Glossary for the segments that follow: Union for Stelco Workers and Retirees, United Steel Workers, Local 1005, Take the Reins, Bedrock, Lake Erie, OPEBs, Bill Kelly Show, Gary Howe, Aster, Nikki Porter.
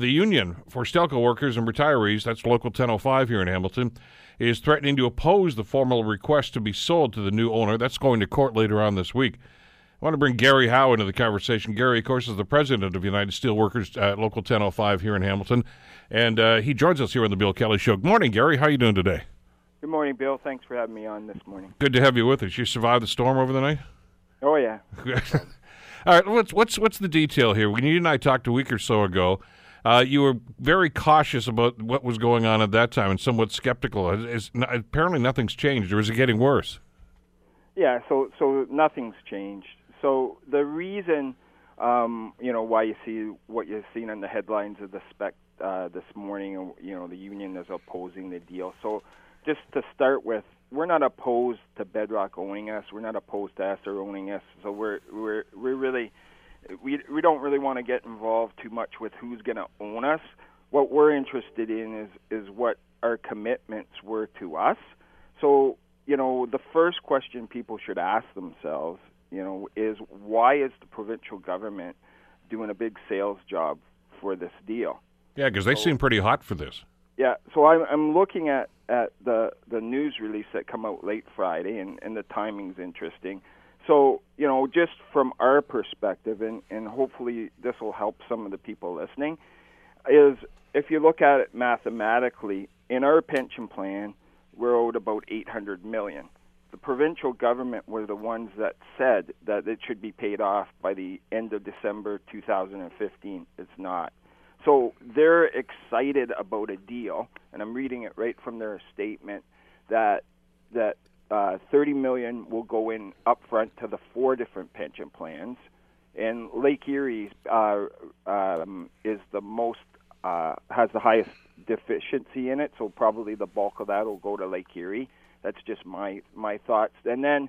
The Union for Stelco Workers and Retirees, that's Local 1005 here in Hamilton, is threatening to oppose the formal request to be sold to the new owner. That's going to court later on this week. I want to bring Gary Howe into the conversation. Gary, of course, is the president of United Steel Workers at Local 1005 here in Hamilton, and he joins us here on the Bill Kelly Show. Good morning, Gary. How are you doing today? Good morning, Bill. Thanks for having me on this morning. Good to have you with us. You survived the storm over the night? Oh, yeah. All right, what's the detail here? When you and I talked a week or so ago, you were very cautious about what was going on at that time and somewhat skeptical. Apparently nothing's changed, or is it getting worse? Yeah, so nothing's changed. So the reason, why you see what you're seeing in the headlines of the spec this morning, the union is opposing the deal. So just to start with, we're not opposed to Bedrock owning us. We're not opposed to Aster owning us. So we're really... We don't really want to get involved too much with who's going to own us. What we're interested in is what our commitments were to us. So, the first question people should ask themselves, is why is the provincial government doing a big sales job for this deal? Yeah, because they seem pretty hot for this. Yeah, so I'm looking at the news release that come out late Friday, and the timing's interesting. So, just from our perspective, and hopefully this will help some of the people listening, is if you look at it mathematically, in our pension plan, we're owed about $800 million. The provincial government were the ones that said that it should be paid off by the end of December 2015. It's not. So they're excited about a deal, and I'm reading it right from their statement, that $30 million will go in upfront to the four different pension plans, and Lake Erie has the highest deficiency in it, so probably the bulk of that will go to Lake Erie. That's just my thoughts. And then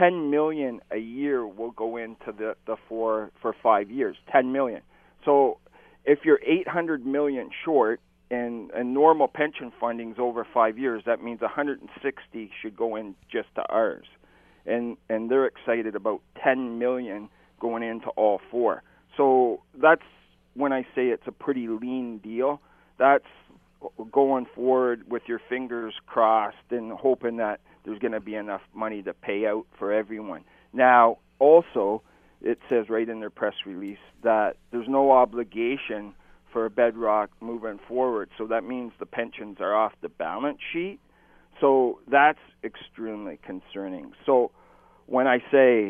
$10 million a year will go into the four for 5 years, $10 million. So if you're $800 million short, and normal pension funding's over 5 years, that means 160 should go in just to ours, and they're excited about 10 million going into all four. So that's when I say it's a pretty lean deal. That's going forward with your fingers crossed and hoping that there's going to be enough money to pay out for everyone. Now, also, it says right in their press release that there's no obligation for Bedrock moving forward, so that means the pensions are off the balance sheet. So that's extremely concerning. So when we say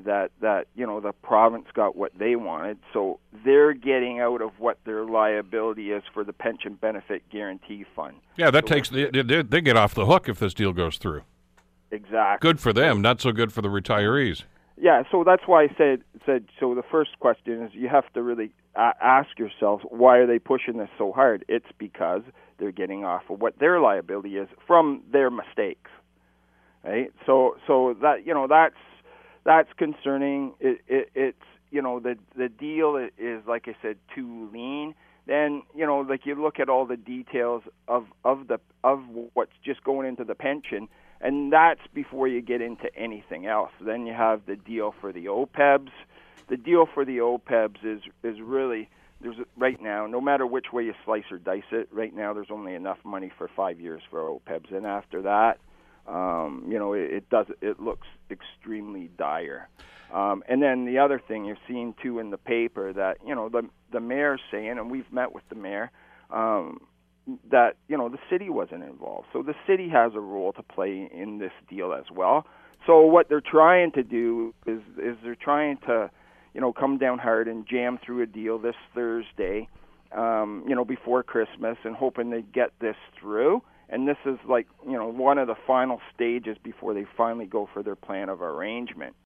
that the province got what they wanted, so they're getting out of what their liability is for the pension benefit guarantee fund. Yeah, that takes they get off the hook if this deal goes through. Exactly. Good for them, not so good for the retirees. Yeah, so that's why I said so the first question is you have to really ask yourself, why are they pushing this so hard? It's because they're getting off of what their liability is from their mistakes, right? So that that's concerning. It's the deal is, like I said, too lean. Then like you look at all the details of what's just going into the pension. And that's before you get into anything else. Then you have the deal for the OPEBs. The deal for the OPEBs is really, there's right now, no matter which way you slice or dice it, right now there's only enough money for 5 years for OPEBs. And after that, it looks extremely dire. And then the other thing you're seeing, too, in the paper that, the mayor's saying, and we've met with the mayor, that the city wasn't involved. So the city has a role to play in this deal as well. So what they're trying to do is they're trying to come down hard and jam through a deal this Thursday, before Christmas, and hoping they get this through. And this is like one of the final stages before they finally go for their plan of arrangement.